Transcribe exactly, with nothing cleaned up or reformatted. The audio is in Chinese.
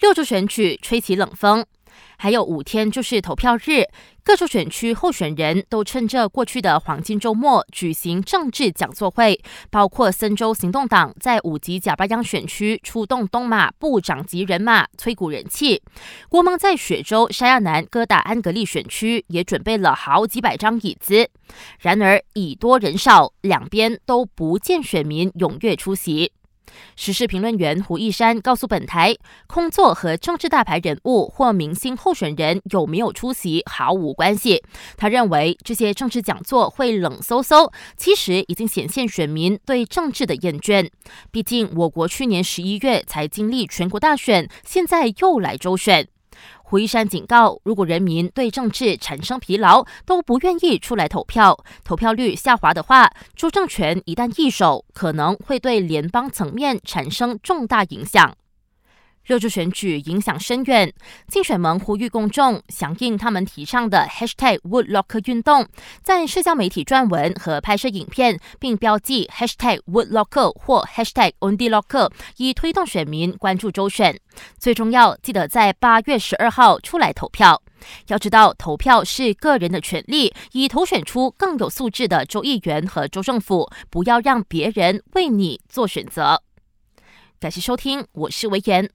六处选举吹起冷风。还有五天就是投票日，各处选区候选人都趁着过去的黄金周末举行政治讲座会，包括森州行动党在五级甲巴央选区出动东马部长级人马催谷人气，国盟在雪州沙亚南哥打安格利选区也准备了好几百张椅子。然而椅多人少，两边都不见选民踊跃出席。时事评论员胡一山告诉本台，工作和政治大牌人物或明星候选人有没有出席毫无关系。他认为这些政治讲座会冷搜搜，其实已经显现选民对政治的厌倦。毕竟我国去年十一月才经历全国大选，现在又来州选。胡一山警告，如果人民对政治产生疲劳，都不愿意出来投票，投票率下滑的话，州政权一旦易手，可能会对联邦层面产生重大影响。六处选举影响深远，竞选盟呼吁公众响应他们提倡的 hashtag woodlocker 运动，在社交媒体撰文和拍摄影片，并标记 hashtag woodlocker 或 hashtag ondlocker， 以推动选民关注州选。最重要，记得在八月十二号出来投票。要知道，投票是个人的权利，以投选出更有素质的州议员和州政府，不要让别人为你做选择。感谢收听，我是维言。